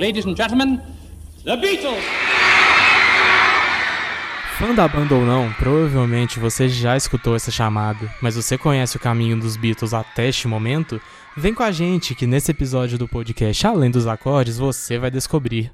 Ladies and gentlemen, The Beatles! Fã da banda ou não, provavelmente você já escutou essa chamada, mas você conhece o caminho dos Beatles até este momento? Vem com a gente que nesse episódio do podcast Além dos Acordes você vai descobrir.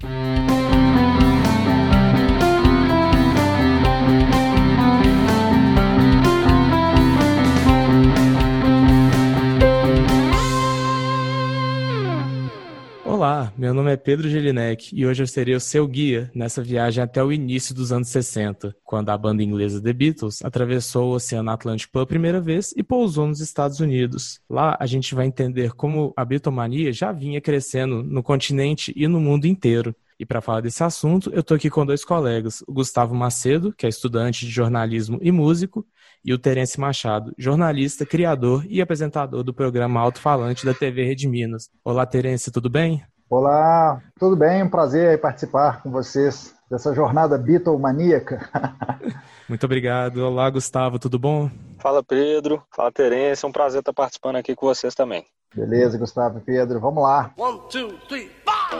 Olá, meu nome é Pedro Gelinek e hoje eu serei o seu guia nessa viagem até o início dos anos 60, quando a banda inglesa The Beatles atravessou o Oceano Atlântico pela primeira vez e pousou nos Estados Unidos. Lá a gente vai entender como a Beatlemania já vinha crescendo no continente e no mundo inteiro. E para falar desse assunto, eu tô aqui com dois colegas, o Gustavo Macedo, que é estudante de jornalismo e músico, e o Terence Machado, jornalista, criador e apresentador do programa Alto Falante da TV Rede Minas. Olá, Terence, tudo bem? Olá, tudo bem? Um prazer participar com vocês dessa jornada Beatlemaníaca. Muito obrigado. Olá, Gustavo, tudo bom? Fala, Pedro. Fala, Terence. É um prazer estar participando aqui com vocês também. Beleza, Gustavo e Pedro. Vamos lá. 1, 2, 3, 4!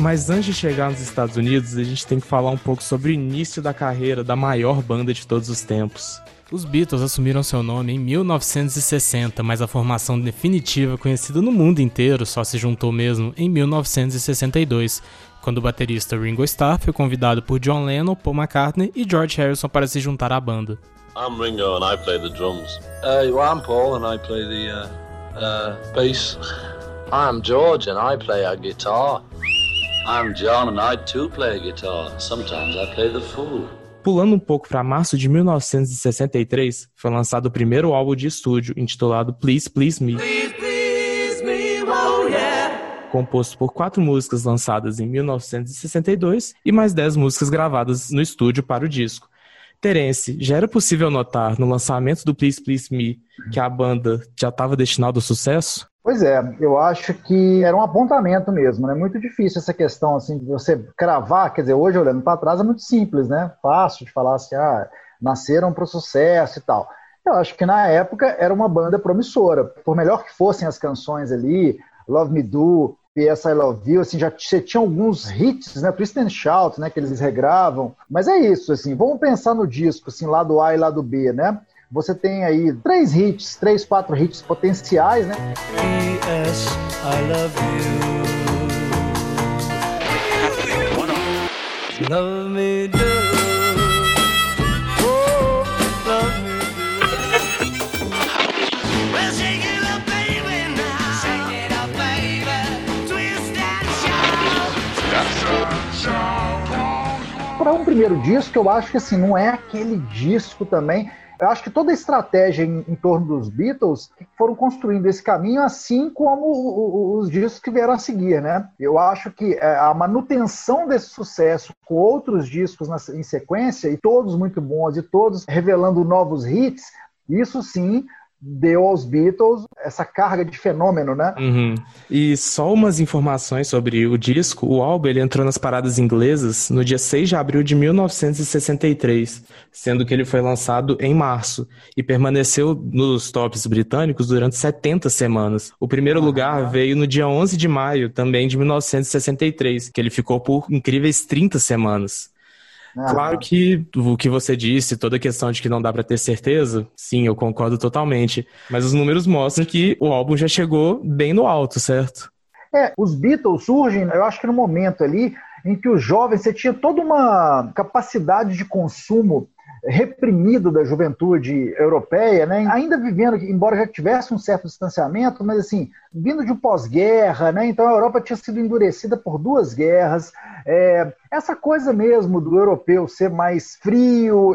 Mas antes de chegar nos Estados Unidos, a gente tem que falar um pouco sobre o início da carreira da maior banda de todos os tempos. Os Beatles assumiram seu nome em 1960, mas a formação definitiva conhecida no mundo inteiro só se juntou mesmo em 1962, quando o baterista Ringo Starr foi convidado por John Lennon, Paul McCartney e George Harrison para se juntar à banda. I'm Ringo and I play the drums. I'm Paul and I play the bass. I'm George and I play a guitar. I'm John and I too play guitar. Sometimes I play the fool. Pulando um pouco para março de 1963, foi lançado o primeiro álbum de estúdio, intitulado Please, Please Me. Please, please me, oh yeah. Composto por 4 músicas lançadas em 1962 e mais 10 músicas gravadas no estúdio para o disco. Terence, já era possível notar no lançamento do Please, Please Me que a banda já estava destinada ao sucesso? Pois é, eu acho que era um apontamento mesmo, né? Muito difícil essa questão, assim, de você cravar, quer dizer, hoje olhando para trás é muito simples, né? Fácil de falar assim, ah, nasceram para o sucesso e tal. Eu acho que na época era uma banda promissora, por melhor que fossem as canções ali, Love Me Do, PS I Love You, assim, já tinha alguns hits, né? Twist and Shout, né? Que eles regravam, mas é isso, assim, vamos pensar no disco, assim, lado A e lado B, né? Você tem aí 3, 4 hits potenciais, né? P.S. I love you. Love me do. Oh, love me do. Well, shake it up, baby, now. Shake it up, baby. Twist and shout. Para um primeiro disco, eu acho que assim, não é aquele disco também. Eu acho que toda a estratégia em torno dos Beatles foram construindo esse caminho, assim como os discos que vieram a seguir, né? Eu acho que a manutenção desse sucesso com outros discos em sequência, e todos muito bons, e todos revelando novos hits, isso sim deu aos Beatles essa carga de fenômeno, né? Uhum. E só umas informações sobre o disco. O álbum ele entrou nas paradas inglesas no dia 6 de abril de 1963, sendo que ele foi lançado em março e permaneceu nos tops britânicos durante 70 semanas. O primeiro lugar veio no dia 11 de maio, também de 1963, que ele ficou por incríveis 30 semanas. Claro que o que você disse, toda a questão de que não dá pra ter certeza, sim, eu concordo totalmente. Mas os números mostram que o álbum já chegou bem no alto, certo? É, os Beatles surgem, eu acho que no momento ali, em que os jovens, você tinha toda uma capacidade de consumo reprimido da juventude europeia, né? Ainda vivendo, embora já tivesse um certo distanciamento, mas assim, vindo de um pós-guerra, né? Então a Europa tinha sido endurecida por 2 guerras. Essa coisa mesmo do europeu ser mais frio,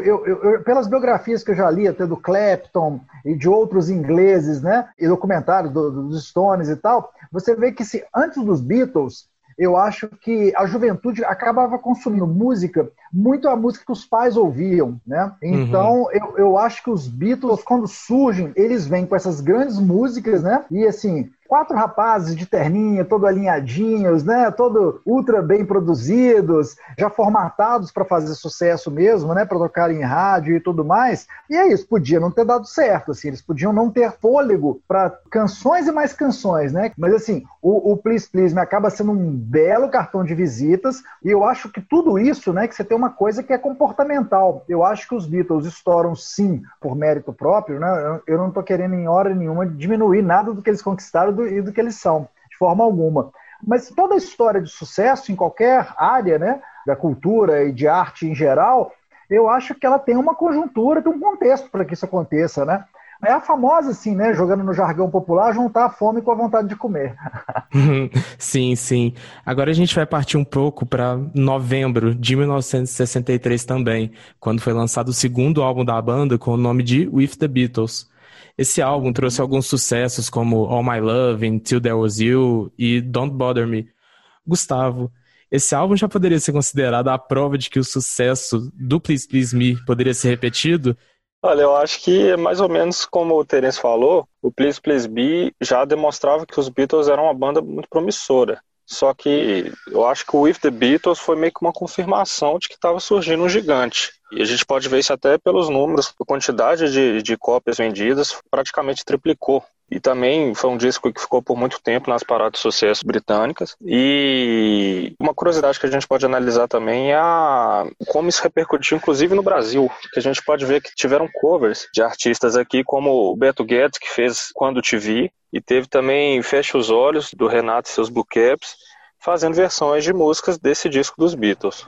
pelas biografias que eu já li, até do Clapton e de outros ingleses, né? E documentários dos Stones e tal, você vê que se antes dos Beatles, eu acho que a juventude acabava consumindo música, muito a música que os pais ouviam, né? Então, eu acho que os Beatles, quando surgem, eles vêm com essas grandes músicas, né? E assim, Quatro rapazes de terninho, todo alinhadinhos, né? Todo ultra bem produzidos, já formatados para fazer sucesso mesmo, né? Para tocar em rádio e tudo mais. E é isso, podia não ter dado certo, assim, eles podiam não ter fôlego para canções e mais canções, né? Mas assim, o Please Please Me acaba sendo um belo cartão de visitas, e eu acho que tudo isso, né? Que você tem uma coisa que é comportamental. Eu acho que os Beatles estouram sim por mérito próprio, né? Eu não tô querendo em hora nenhuma diminuir nada do que eles conquistaram e do que eles são, de forma alguma. Mas toda a história de sucesso em qualquer área, né, da cultura e de arte em geral, eu acho que ela tem uma conjuntura, tem um contexto para que isso aconteça, né? É a famosa, assim, né, jogando no jargão popular, juntar a fome com a vontade de comer. Sim, sim. Agora a gente vai partir um pouco para novembro de 1963 também, quando foi lançado o segundo álbum da banda com o nome de With the Beatles. Esse álbum trouxe alguns sucessos como All My Loving, Till There Was You e Don't Bother Me. Gustavo, esse álbum já poderia ser considerado a prova de que o sucesso do Please Please Me poderia ser repetido? Olha, eu acho que é mais ou menos como o Terence falou, o Please Please Me já demonstrava que os Beatles eram uma banda muito promissora. Só que eu acho que o With the Beatles foi meio que uma confirmação de que estava surgindo um gigante. E a gente pode ver isso até pelos números, a quantidade de cópias vendidas praticamente triplicou. E também foi um disco que ficou por muito tempo nas paradas de sucesso britânicas. E uma curiosidade que a gente pode analisar também é como isso repercutiu, inclusive no Brasil, que a gente pode ver que tiveram covers de artistas aqui, como o Beto Guedes, que fez Quando Te Vi, e teve também Fecha os Olhos, do Renato e seus Blue Caps, fazendo versões de músicas desse disco dos Beatles.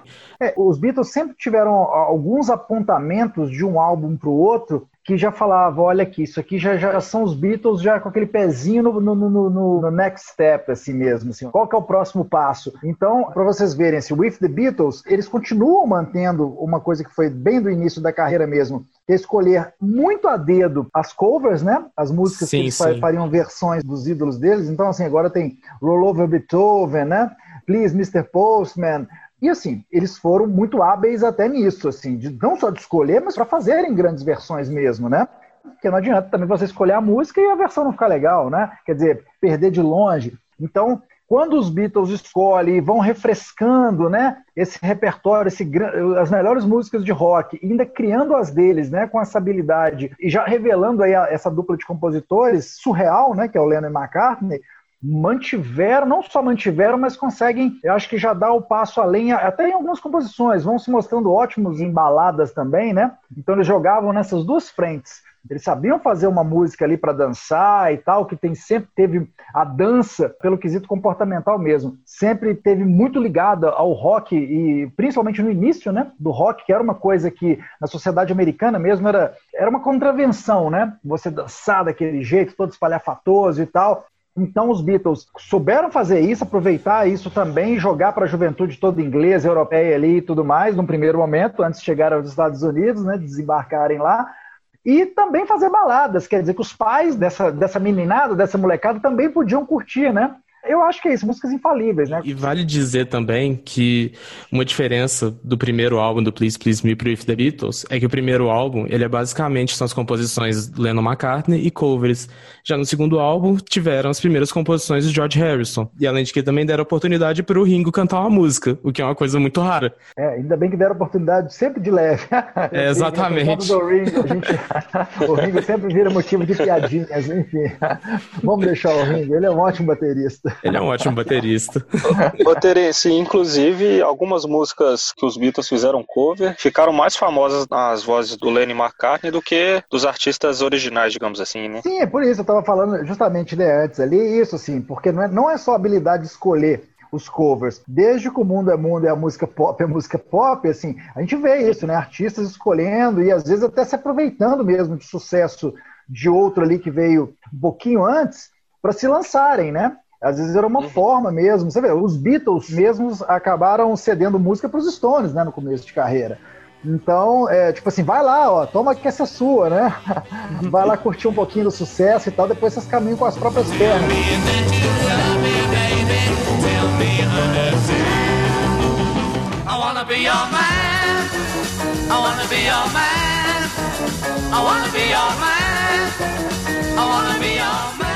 Os Beatles sempre tiveram alguns apontamentos de um álbum para o outro que já falava, olha aqui, isso aqui já são os Beatles já com aquele pezinho no next step, assim mesmo. Assim, qual que é o próximo passo? Então, para vocês verem, assim, With the Beatles, eles continuam mantendo uma coisa que foi bem do início da carreira mesmo, escolher muito a dedo as covers, né? As músicas que eles fariam versões dos ídolos deles. Então, assim, agora tem Roll Over Beethoven, né? Please, Mr. Postman. E assim, eles foram muito hábeis até nisso, assim, não só de escolher, mas para fazerem grandes versões mesmo, né? Porque não adianta também você escolher a música e a versão não ficar legal, né? Quer dizer, perder de longe. Então, quando os Beatles escolhem e vão refrescando, né, esse repertório, as melhores músicas de rock, ainda criando as deles, né, com essa habilidade, e já revelando aí essa dupla de compositores surreal, né, que é o Lennon e McCartney, mantiveram, não só mantiveram, mas conseguem, eu acho que já dá o passo além, até em algumas composições, vão se mostrando ótimos em baladas também, né? Então eles jogavam nessas duas frentes. Eles sabiam fazer uma música ali para dançar e tal, que sempre teve a dança pelo quesito comportamental mesmo. Sempre teve muito ligada ao rock, e principalmente no início, né, do rock, que era uma coisa que na sociedade americana mesmo era uma contravenção, né? Você dançar daquele jeito, todo espalhafatoso e tal. Então os Beatles souberam fazer isso, aproveitar isso também, jogar para a juventude toda inglesa, europeia ali e tudo mais, num primeiro momento, antes de chegar aos Estados Unidos, né, desembarcarem lá, e também fazer baladas, quer dizer que os pais dessa meninada, dessa molecada, também podiam curtir, né? Eu acho que é isso, músicas infalíveis, né? E vale dizer também que uma diferença do primeiro álbum do Please Please Me pro With The Beatles é que o primeiro álbum, ele é basicamente são as composições do Lennon McCartney e covers. Já no segundo álbum tiveram as primeiras composições do George Harrison. E além de que também deram oportunidade pro Ringo cantar uma música, o que é uma coisa muito rara. Ainda bem que deram oportunidade sempre de leve. Exatamente. O Ringo sempre vira motivo de piadinhas, enfim. Vamos deixar o Ringo, ele é um ótimo baterista. Ele é um ótimo baterista. Ô, Terence, inclusive, algumas músicas que os Beatles fizeram cover ficaram mais famosas nas vozes do Lennon e McCartney do que dos artistas originais, digamos assim, né? Sim, é por isso eu estava falando justamente, né, antes ali, isso assim, porque não é só a habilidade de escolher os covers. Desde que o mundo é mundo e a música pop, assim, a gente vê isso, né? Artistas escolhendo e às vezes até se aproveitando mesmo de sucesso de outro ali que veio um pouquinho antes para se lançarem, né? Às vezes era uma forma mesmo. Você vê, os Beatles mesmos acabaram cedendo música para os Stones, né, no começo de carreira. Então, tipo assim, vai lá, ó, toma que essa é sua, né? Vai lá curtir um pouquinho do sucesso e tal, depois vocês caminham com as próprias pernas. I wanna be your man. I wanna be your man. I wanna be your man. I wanna be your man.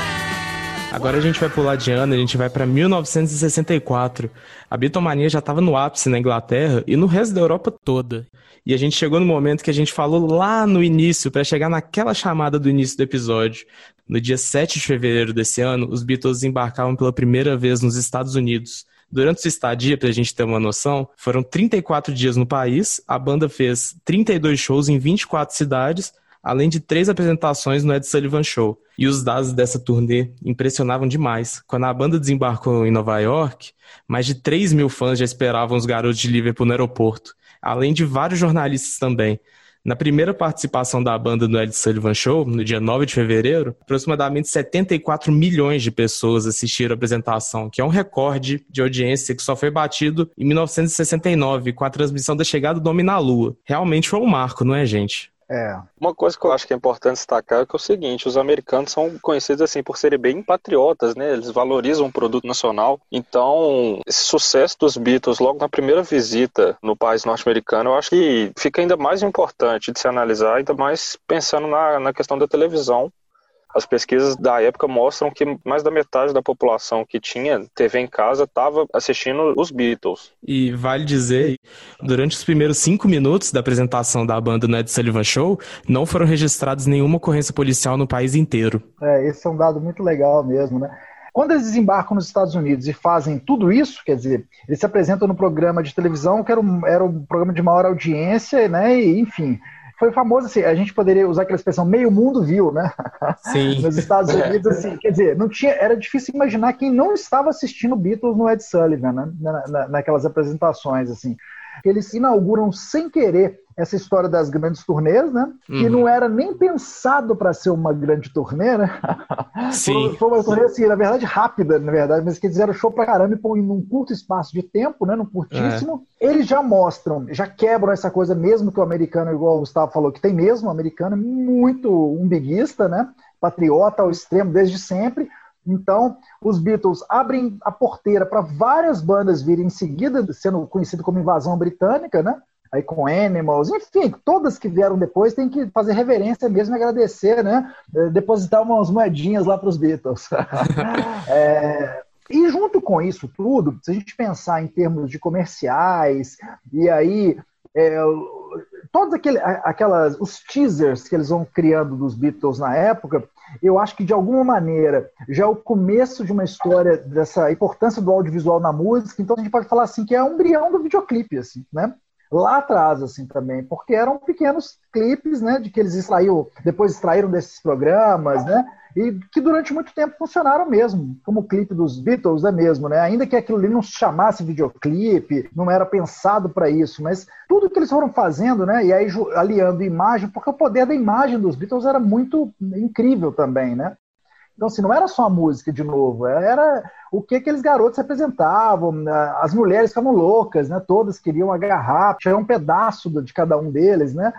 Agora a gente vai pular de ano, a gente vai para 1964. A Beatlemania já estava no ápice na Inglaterra e no resto da Europa toda. E a gente chegou no momento que a gente falou lá no início, para chegar naquela chamada do início do episódio. No dia 7 de fevereiro desse ano, os Beatles embarcavam pela primeira vez nos Estados Unidos. Durante sua estadia, pra gente ter uma noção, foram 34 dias no país, a banda fez 32 shows em 24 cidades, além de 3 apresentações no Ed Sullivan Show. E os dados dessa turnê impressionavam demais. Quando a banda desembarcou em Nova York, mais de 3 mil fãs já esperavam os garotos de Liverpool no aeroporto, além de vários jornalistas também. Na primeira participação da banda no Ed Sullivan Show, no dia 9 de fevereiro, aproximadamente 74 milhões de pessoas assistiram a apresentação, que é um recorde de audiência que só foi batido em 1969, com a transmissão da chegada do Homem na Lua. Realmente foi um marco, não é, gente? É. Uma coisa que eu acho que é importante destacar é que é o seguinte, os americanos são conhecidos assim por serem bem patriotas, né? Eles valorizam o produto nacional. Então, esse sucesso dos Beatles logo na primeira visita no país norte-americano, eu acho que fica ainda mais importante de se analisar, ainda mais pensando na questão da televisão. As pesquisas da época mostram que mais da metade da população que tinha TV em casa estava assistindo os Beatles. E vale dizer, durante os primeiros 5 minutos da apresentação da banda no Ed Sullivan Show, não foram registrados nenhuma ocorrência policial no país inteiro. É, esse é um dado muito legal mesmo, né? Quando eles desembarcam nos Estados Unidos e fazem tudo isso, quer dizer, eles se apresentam no programa de televisão, que era um programa de maior audiência, né? E, enfim... Foi famoso, assim, a gente poderia usar aquela expressão meio mundo viu, né? Sim. Nos Estados Unidos, assim, quer dizer, não tinha, era difícil imaginar quem não estava assistindo Beatles no Ed Sullivan, né? Naquelas apresentações, assim. Eles inauguram sem querer essa história das grandes turnês, né? Que não era nem pensado para ser uma grande turnê, né? Sim. Foi uma turnê, assim, rápida, mas que eles fizeram show pra caramba e num curto espaço de tempo, né? Num curtíssimo. É. Eles já mostram, já quebram essa coisa mesmo que o americano, igual o Gustavo falou, que tem mesmo, o americano é muito umbiguista, né? Patriota ao extremo desde sempre. Então, os Beatles abrem a porteira para várias bandas virem em seguida, sendo conhecido como invasão britânica, né? Aí com Animals, enfim, todas que vieram depois tem que fazer reverência mesmo e agradecer, né? Depositar umas moedinhas lá para os Beatles. E junto com isso tudo, se a gente pensar em termos de comerciais, e aí todos os teasers que eles vão criando dos Beatles na época, eu acho que de alguma maneira já é o começo de uma história dessa importância do audiovisual na música. Então a gente pode falar assim que é um embrião do videoclipe, assim, né? Lá atrás, assim, também, porque eram pequenos clipes, né, de que eles extraíram desses programas, né, e que durante muito tempo funcionaram mesmo, como o clipe dos Beatles, né, mesmo, né, ainda que aquilo ali não se chamasse videoclipe, não era pensado para isso, mas tudo que eles foram fazendo, né, e aí aliando imagem, porque o poder da imagem dos Beatles era muito incrível também, né. Então, assim, não era só a música, de novo, era o que aqueles garotos representavam, as mulheres ficavam loucas, né? Todas queriam agarrar, tirar um pedaço de cada um deles, né?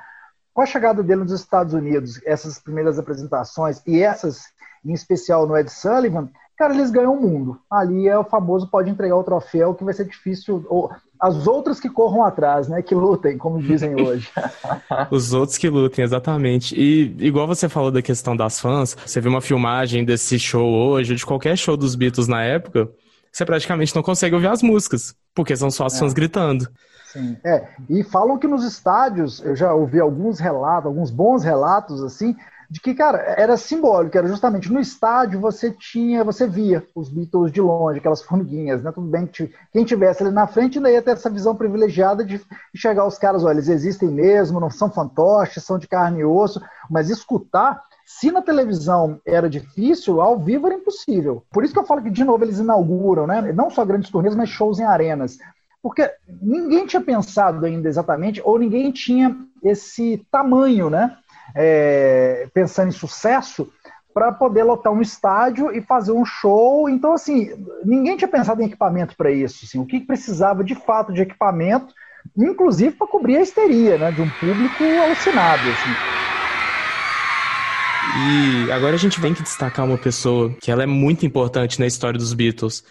Com a chegada dele nos Estados Unidos, essas primeiras apresentações, e essas, em especial no Ed Sullivan, cara, eles ganham o mundo. Ali é o famoso pode entregar o troféu, que vai ser difícil... As outras que corram atrás, né? Que lutem, como dizem hoje. Os outros que lutem, exatamente. E igual você falou da questão das fãs, você vê uma filmagem desse show hoje, de qualquer show dos Beatles na época, você praticamente não consegue ouvir as músicas, porque são só as fãs gritando. Sim. E falam que nos estádios, eu já ouvi alguns relatos, alguns bons relatos, assim, de que, cara, era simbólico, era justamente no estádio você via os Beatles de longe, aquelas formiguinhas, né? Tudo bem que quem tivesse ali na frente ainda ia ter essa visão privilegiada de enxergar os caras, olha, eles existem mesmo, não são fantoches, são de carne e osso, mas escutar, se na televisão era difícil, ao vivo era impossível. Por isso que eu falo que, de novo, eles inauguram, né? Não só grandes turnês, mas shows em arenas. Porque ninguém tinha pensado ainda exatamente, ou ninguém tinha esse tamanho, né? Pensando em sucesso para poder lotar um estádio e fazer um show, então assim ninguém tinha pensado em equipamento para isso, assim, o que precisava de fato de equipamento, inclusive para cobrir a histeria, né, de um público alucinado, assim. E agora a gente tem que destacar uma pessoa que ela é muito importante na história dos Beatles,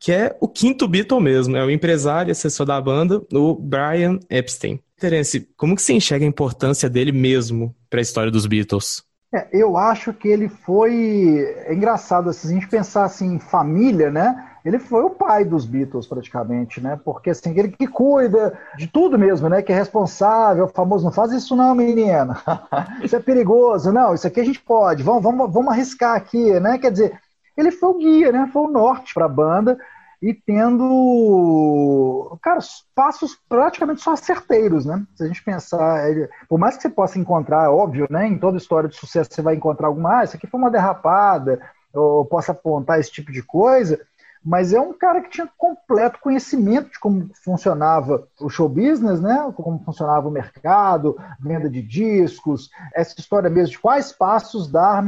que é o quinto Beatle mesmo, é o empresário e assessor da banda, o Brian Epstein. Terence, como que você enxerga a importância dele mesmo para a história dos Beatles? É, eu acho que ele foi... É engraçado, se a gente pensar assim, em família, né? Ele foi o pai dos Beatles, praticamente, né? Porque assim, ele que cuida de tudo mesmo, né? Que é responsável, o famoso, não faz isso não, menina. Isso é perigoso, não, isso aqui a gente pode, vamos arriscar aqui, né? Quer dizer, ele foi o guia, né? Foi o norte para a banda e tendo, cara, passos praticamente só certeiros, né? Se a gente pensar, por mais que você possa encontrar, óbvio, né? Em toda história de sucesso você vai encontrar alguma, ah, isso aqui foi uma derrapada, ou posso apontar esse tipo de coisa... Mas é um cara que tinha completo conhecimento de como funcionava o show business, né? Como funcionava o mercado, venda de discos, essa história mesmo de quais passos dar,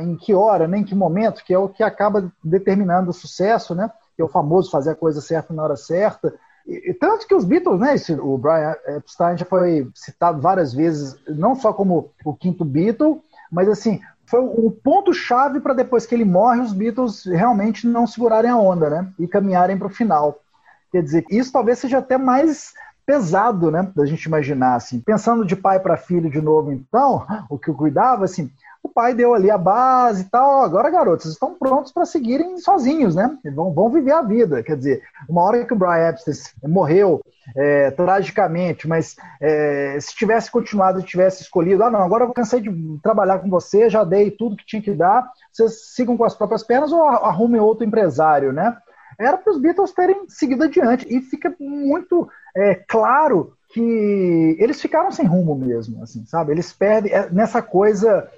em que hora, né? Em que momento, que é o que acaba determinando o sucesso, né? Que é o famoso fazer a coisa certa na hora certa. E tanto que os Beatles, né? O Brian Epstein já foi citado várias vezes, não só como o quinto Beatle, mas assim... Foi o ponto-chave para depois que ele morre, os Beatles realmente não segurarem a onda, né? E caminharem para o final. Quer dizer, isso talvez seja até mais pesado, né? Da gente imaginar, assim. Pensando de pai para filho de novo, então, o que eu cuidava, assim, o pai deu ali a base e tal. Agora, garotos, vocês estão prontos para seguirem sozinhos, né? Vão viver a vida. Quer dizer, uma hora que o Brian Epstein morreu, tragicamente, mas se tivesse continuado, tivesse escolhido, ah não, agora eu cansei de trabalhar com você, já dei tudo que tinha que dar, vocês sigam com as próprias pernas ou arrumem outro empresário, né? Era para os Beatles terem seguido adiante e fica muito claro que eles ficaram sem rumo mesmo, assim, sabe? Eles perdem nessa coisa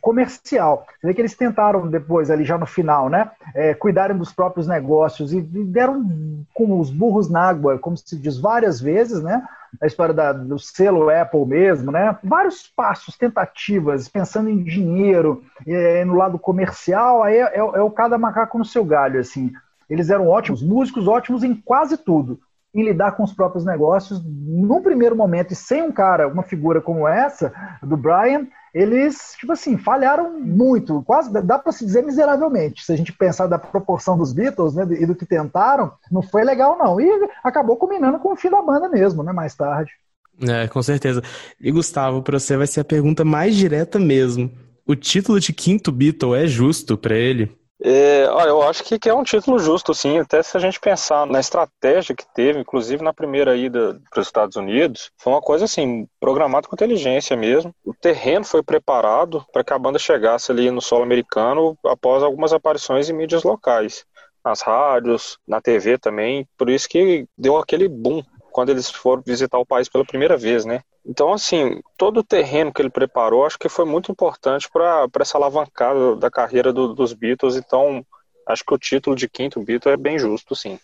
comercial. Você vê que eles tentaram depois, ali já no final, né? Cuidarem dos próprios negócios e deram com os burros na água, como se diz várias vezes, né? A história do selo Apple mesmo, né? Vários passos, tentativas, pensando em dinheiro, no lado comercial, aí é o cada macaco no seu galho, assim. Eles eram ótimos músicos, ótimos em quase tudo. Em lidar com os próprios negócios, num primeiro momento, e sem um cara, uma figura como essa, do Brian, eles, tipo assim, falharam muito, quase, dá para se dizer miseravelmente, se a gente pensar da proporção dos Beatles, né, e do que tentaram, não foi legal não, e acabou culminando com o fim da banda mesmo, né, mais tarde. É, com certeza. E Gustavo, para você vai ser a pergunta mais direta mesmo, o título de quinto Beatle é justo para ele? Olha, eu acho que é um título justo, sim, até se a gente pensar na estratégia que teve, inclusive na primeira ida para os Estados Unidos, foi uma coisa assim, programada com inteligência mesmo. O terreno foi preparado para que a banda chegasse ali no solo americano após algumas aparições em mídias locais, nas rádios, na TV também, por isso que deu aquele boom quando eles foram visitar o país pela primeira vez, né? Então, assim, todo o terreno que ele preparou, acho que foi muito importante para essa alavancada da carreira dos Beatles. Então, acho que o título de quinto Beatle é bem justo, sim.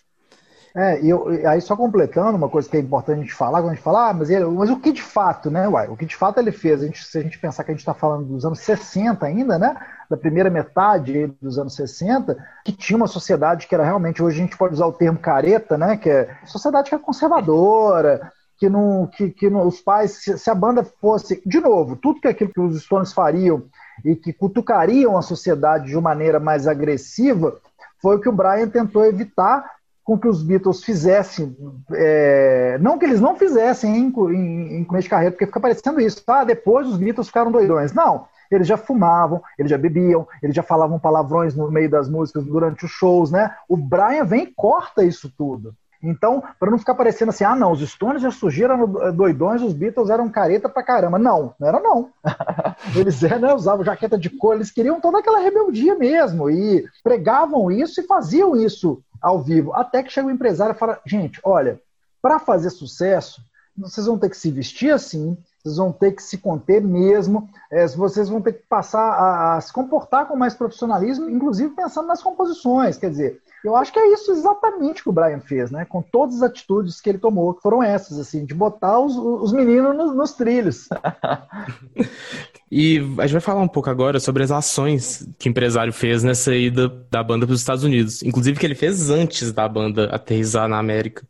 Aí só completando, uma coisa que é importante a gente falar, quando a gente fala, mas o que de fato, né? Uai, o que de fato ele fez? Se a gente pensar que a gente está falando dos anos 60 ainda, né? Da primeira metade dos anos 60, que tinha uma sociedade que era realmente, hoje a gente pode usar o termo careta, né? Que é sociedade que é conservadora, que não, os pais, se a banda fosse, de novo, tudo que aquilo que os Stones fariam e que cutucariam a sociedade de uma maneira mais agressiva, foi o que o Brian tentou evitar com que os Beatles fizessem, não que eles não fizessem em começo de carreira, porque fica parecendo isso, tá? Depois os Beatles ficaram doidões. Não, eles já fumavam, eles já bebiam, eles já falavam palavrões no meio das músicas durante os shows, né? O Brian vem e corta isso tudo. Então, para não ficar parecendo assim, ah, não, os Stones já surgiram doidões, os Beatles eram careta pra caramba. Não, não era não. Eles usavam jaqueta de couro, eles queriam toda aquela rebeldia mesmo, e pregavam isso e faziam isso ao vivo. Até que chega um empresário e fala, gente, olha, para fazer sucesso, vocês vão ter que se vestir assim, vocês vão ter que se conter mesmo, vocês vão ter que passar a se comportar com mais profissionalismo, inclusive pensando nas composições, quer dizer... Eu acho que é isso exatamente que o Brian fez, né? Com todas as atitudes que ele tomou, que foram essas, assim, de botar os meninos nos trilhos. E a gente vai falar um pouco agora sobre as ações que o empresário fez nessa ida da banda para os Estados Unidos. Inclusive que ele fez antes da banda aterrissar na América.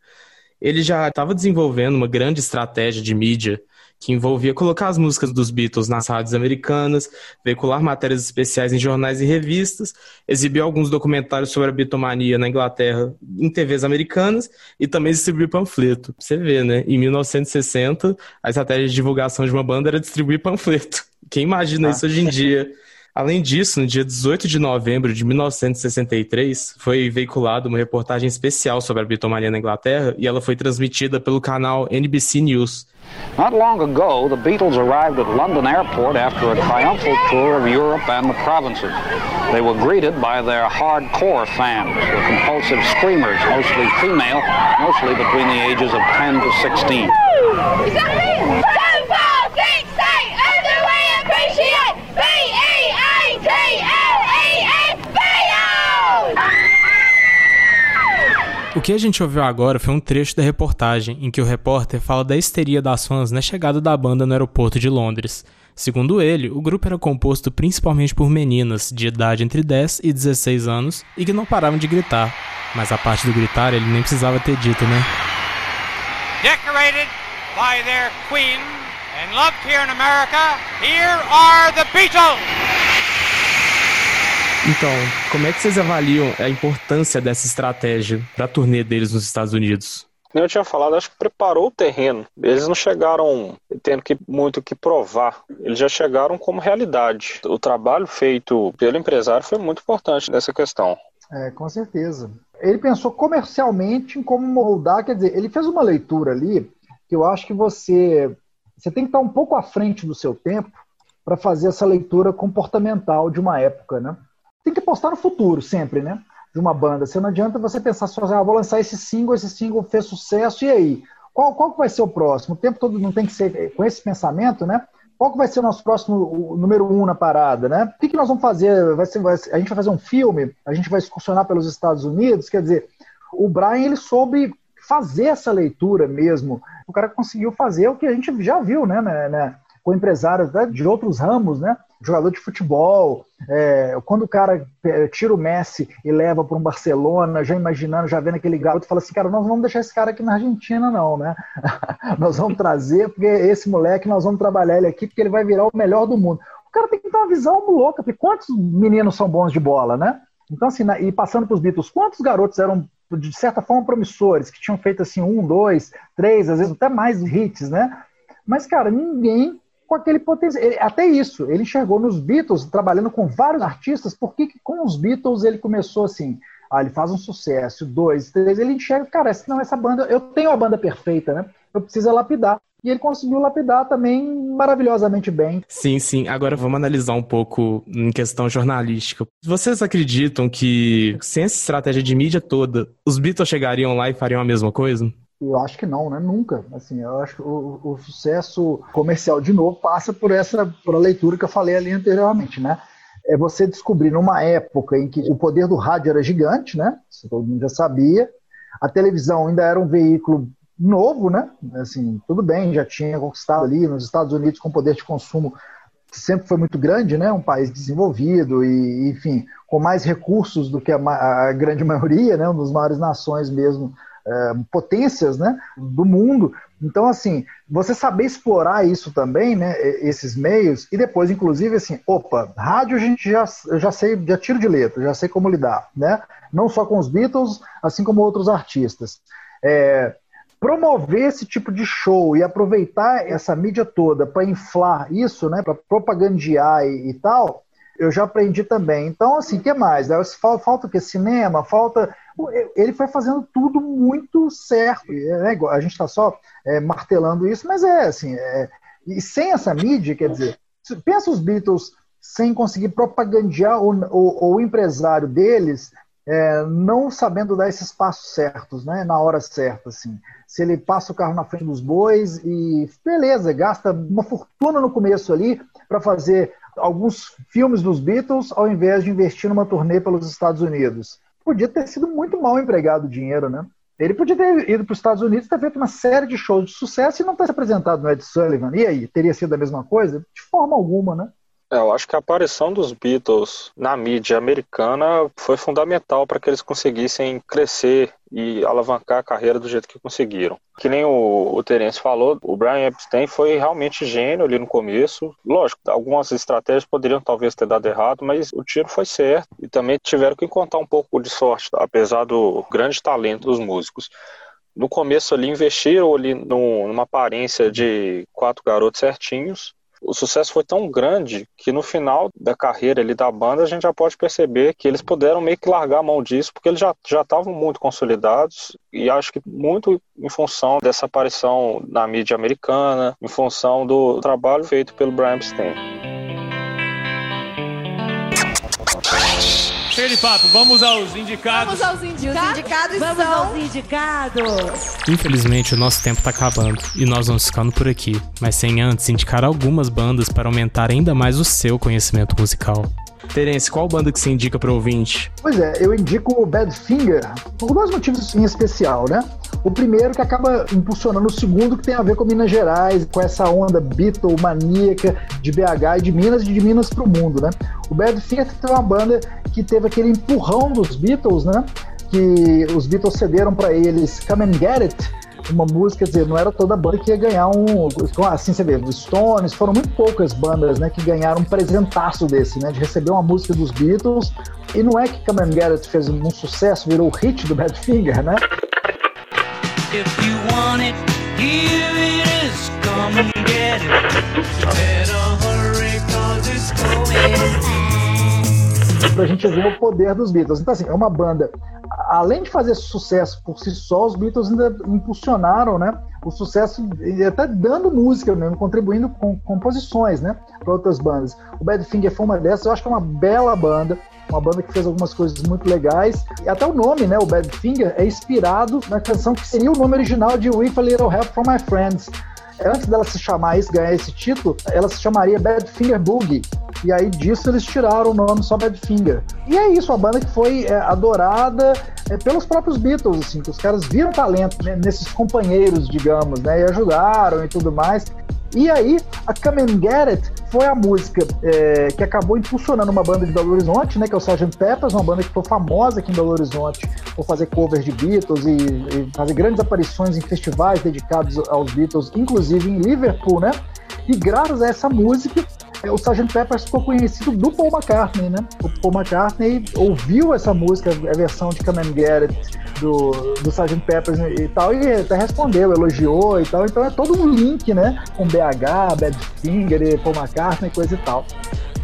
Ele já estava desenvolvendo uma grande estratégia de mídia que envolvia colocar as músicas dos Beatles nas rádios americanas, veicular matérias especiais em jornais e revistas, exibir alguns documentários sobre a Beatlemania na Inglaterra em TVs americanas e também distribuir panfleto. Você vê, né? Em 1960, a estratégia de divulgação de uma banda era distribuir panfleto. Quem imagina isso hoje em dia? Além disso, no dia 18 de novembro de 1963, foi veiculada uma reportagem especial sobre a Beatlemania na Inglaterra e ela foi transmitida pelo canal NBC News. Not long ago, the Beatles arrived at London Airport after a triumphal tour of Europe and the provinces. They were greeted by their hardcore fans, the compulsive screamers, mostly female, mostly between the ages of 10 to 16. Is that me? So far, 6 days, and we appreciate O que a gente ouviu agora foi um trecho da reportagem em que o repórter fala da histeria das fãs na chegada da banda no aeroporto de Londres. Segundo ele, o grupo era composto principalmente por meninas de idade entre 10 e 16 anos e que não paravam de gritar. Mas a parte do gritar ele nem precisava ter dito, né? Decorated by their queen and loved here in America, here are the Beatles! Então, como é que vocês avaliam a importância dessa estratégia para a turnê deles nos Estados Unidos? Eu tinha falado, acho que preparou o terreno. Eles não chegaram tendo muito que provar. Eles já chegaram como realidade. O trabalho feito pelo empresário foi muito importante nessa questão. É, com certeza. Ele pensou comercialmente em como moldar, quer dizer, ele fez uma leitura ali que eu acho que você tem que estar um pouco à frente do seu tempo para fazer essa leitura comportamental de uma época, né? Tem que apostar no futuro sempre, né? De uma banda. Você não adianta você pensar só, vou lançar esse single fez sucesso, e aí? Qual que vai ser o próximo? O tempo todo não tem que ser com esse pensamento, né? Qual que vai ser o nosso próximo número 1 na parada, né? O que nós vamos fazer? A gente vai fazer um filme? A gente vai excursionar pelos Estados Unidos? Quer dizer, o Brian, ele soube fazer essa leitura mesmo. O cara conseguiu fazer o que a gente já viu, né? Com empresários de outros ramos, né? Jogador de futebol, quando o cara tira o Messi e leva para um Barcelona, já imaginando, já vendo aquele garoto, fala assim, cara, nós não vamos deixar esse cara aqui na Argentina não, né? Nós vamos trazer, porque esse moleque, nós vamos trabalhar ele aqui, porque ele vai virar o melhor do mundo. O cara tem que ter uma visão louca, porque quantos meninos são bons de bola, né? Então assim, e passando para os Beatles, quantos garotos eram de certa forma promissores, que tinham feito assim 1, 2, 3, às vezes até mais hits, né? Mas cara, ninguém com aquele potencial. Até isso, ele enxergou nos Beatles, trabalhando com vários artistas, porque com os Beatles ele começou assim, ele faz um sucesso, 2, 3, ele enxerga, cara, essa banda, eu tenho a banda perfeita, né? Eu preciso lapidar. E ele conseguiu lapidar também maravilhosamente bem. Sim. Agora vamos analisar um pouco em questão jornalística. Vocês acreditam que, sem essa estratégia de mídia toda, os Beatles chegariam lá e fariam a mesma coisa? Eu acho que não, né? Nunca. Assim, eu acho que o sucesso comercial, de novo, passa por a leitura que eu falei ali anteriormente, né? É você descobrir numa época em que o poder do rádio era gigante, né? Isso todo mundo já sabia. A televisão ainda era um veículo novo, né? Assim, tudo bem, já tinha conquistado ali nos Estados Unidos com poder de consumo que sempre foi muito grande, né? Um país desenvolvido e, enfim, com mais recursos do que a grande maioria, né? Uma das maiores nações mesmo, potências, né, do mundo. Então, assim, você saber explorar isso também, né, esses meios, e depois, inclusive, assim, rádio a gente já sei, já tiro de letra, já sei como lidar, né, não só com os Beatles, assim como outros artistas. Promover esse tipo de show e aproveitar essa mídia toda para inflar isso, né, para propagandear e tal, eu já aprendi também. Então, assim, o que mais? Falta o quê? Cinema, falta... Ele foi fazendo tudo muito certo. A gente está só martelando isso, mas assim... E sem essa mídia, quer dizer... Pensa os Beatles sem conseguir propagandear o empresário deles... não sabendo dar esses passos certos, né, na hora certa, assim. Se ele passa o carro na frente dos bois e beleza, gasta uma fortuna no começo ali para fazer alguns filmes dos Beatles ao invés de investir numa turnê pelos Estados Unidos. Podia ter sido muito mal empregado o dinheiro, né? Ele podia ter ido para os Estados Unidos, ter feito uma série de shows de sucesso e não ter se apresentado no Ed Sullivan. E aí, teria sido a mesma coisa? De forma alguma, né? Eu acho que a aparição dos Beatles na mídia americana foi fundamental para que eles conseguissem crescer e alavancar a carreira do jeito que conseguiram. Que nem o Terence falou, o Brian Epstein foi realmente gênio ali no começo. Lógico, algumas estratégias poderiam talvez ter dado errado, mas o tiro foi certo. E também tiveram que encontrar um pouco de sorte, apesar do grande talento dos músicos. No começo ali, investiram ali numa aparência de 4 garotos certinhos. O sucesso foi tão grande que no final da carreira ali da banda a gente já pode perceber que eles puderam meio que largar a mão disso porque eles já estavam muito consolidados e acho que muito em função dessa aparição na mídia americana, em função do trabalho feito pelo Brian Epstein. Cheio de papo, vamos aos indicados. Vamos aos indicados. Vamos aos indicados. Infelizmente, o nosso tempo tá acabando e nós vamos ficando por aqui, mas sem antes indicar algumas bandas para aumentar ainda mais o seu conhecimento musical. Terence, qual banda que você indica para o ouvinte? Pois é, eu indico o Badfinger por dois motivos em especial, né? O primeiro que acaba impulsionando o segundo, que tem a ver com Minas Gerais, com essa onda Beatle maníaca de BH e de Minas pro mundo, né? O Badfinger foi uma banda que teve aquele empurrão dos Beatles, né? Que os Beatles cederam para eles Come and Get It, uma música, quer dizer, não era toda banda que ia ganhar um... Assim, você vê, os Stones, foram muito poucas bandas, né, que ganharam um presentaço desse, né, de receber uma música dos Beatles, e não é que Come and Get It fez um sucesso, virou o hit do Badfinger, né? If you want it, here it is, come and get it, better hurry, 'cause it's going. Pra gente ver o poder dos Beatles. Então, assim, é uma banda... Além de fazer sucesso por si só, os Beatles ainda impulsionaram, né, o sucesso, até dando música mesmo, contribuindo com composições, né, para outras bandas. O Badfinger foi uma dessas, eu acho que é uma bela banda, uma banda que fez algumas coisas muito legais. E até o nome, né, o Badfinger, é inspirado na canção que seria o nome original de With a Little Help From My Friends. Antes dela se chamar isso, ganhar esse título, ela se chamaria Badfinger Boogie. E aí disso eles tiraram o nome só Badfinger. E é isso, a banda que foi adorada pelos próprios Beatles, assim, que os caras viram talento, né, nesses companheiros, digamos, né, e ajudaram e tudo mais. E aí, a Come and Get It foi a música que acabou impulsionando uma banda de Belo Horizonte, né, que é o Sgt. Peppers, uma banda que ficou famosa aqui em Belo Horizonte por fazer covers de Beatles e fazer grandes aparições em festivais dedicados aos Beatles, inclusive em Liverpool, né? E graças a essa música, o Sgt. Peppers ficou conhecido do Paul McCartney, né? O Paul McCartney ouviu essa música, a versão de Come and Get It do Sgt. Peppers e tal, e até respondeu, elogiou e tal. Então é todo um link, né, com BH, Badfinger, Paul McCartney, coisa e tal.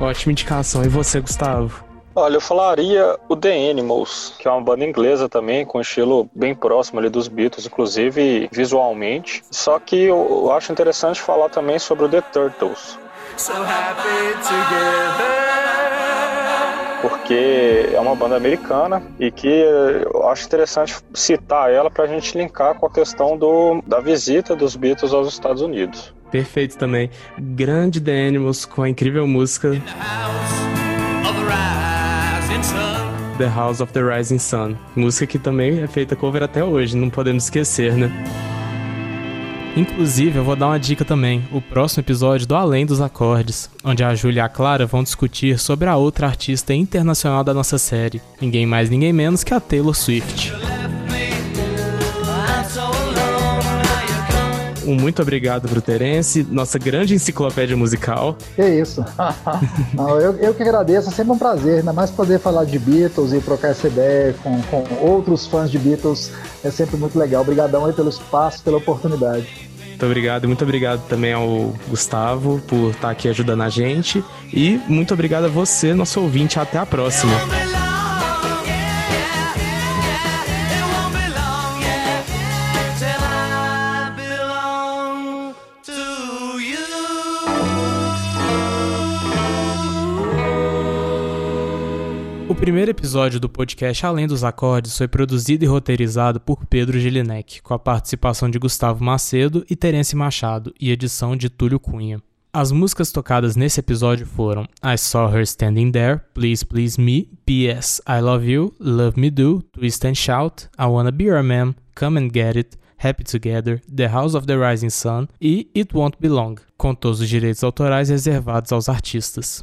Ótima indicação. E você, Gustavo? Olha, eu falaria o The Animals, que é uma banda inglesa também, com um estilo bem próximo ali dos Beatles, inclusive visualmente. Só que eu acho interessante falar também sobre o The Turtles. So happy together. Porque é uma banda americana e que eu acho interessante citar ela para a gente linkar com a questão da visita dos Beatles aos Estados Unidos. Perfeito também. Grande The Animals com a incrível música The House of the Rising Sun. Música que também é feita cover até hoje, não podemos esquecer, né? Inclusive, eu vou dar uma dica também, o próximo episódio do Além dos Acordes, onde a Júlia e a Clara vão discutir sobre a outra artista internacional da nossa série, ninguém mais, ninguém menos que a Taylor Swift. Um muito obrigado pro Terence, nossa grande enciclopédia musical. Que isso. Não, eu que agradeço, é sempre um prazer, ainda mais poder falar de Beatles e trocar essa ideia com outros fãs de Beatles, é sempre muito legal. Obrigadão aí pelo espaço, pela oportunidade. Muito obrigado, e muito obrigado também ao Gustavo por estar aqui ajudando a gente, e muito obrigado a você, nosso ouvinte, até a próxima. O primeiro episódio do podcast Além dos Acordes foi produzido e roteirizado por Pedro Gelinek, com a participação de Gustavo Macedo e Terence Machado, e edição de Túlio Cunha. As músicas tocadas nesse episódio foram I Saw Her Standing There, Please Please Me, P.S. I Love You, Love Me Do, Twist and Shout, I Wanna Be Your Man, Come and Get It, Happy Together, The House of the Rising Sun e It Won't Be Long, com todos os direitos autorais reservados aos artistas.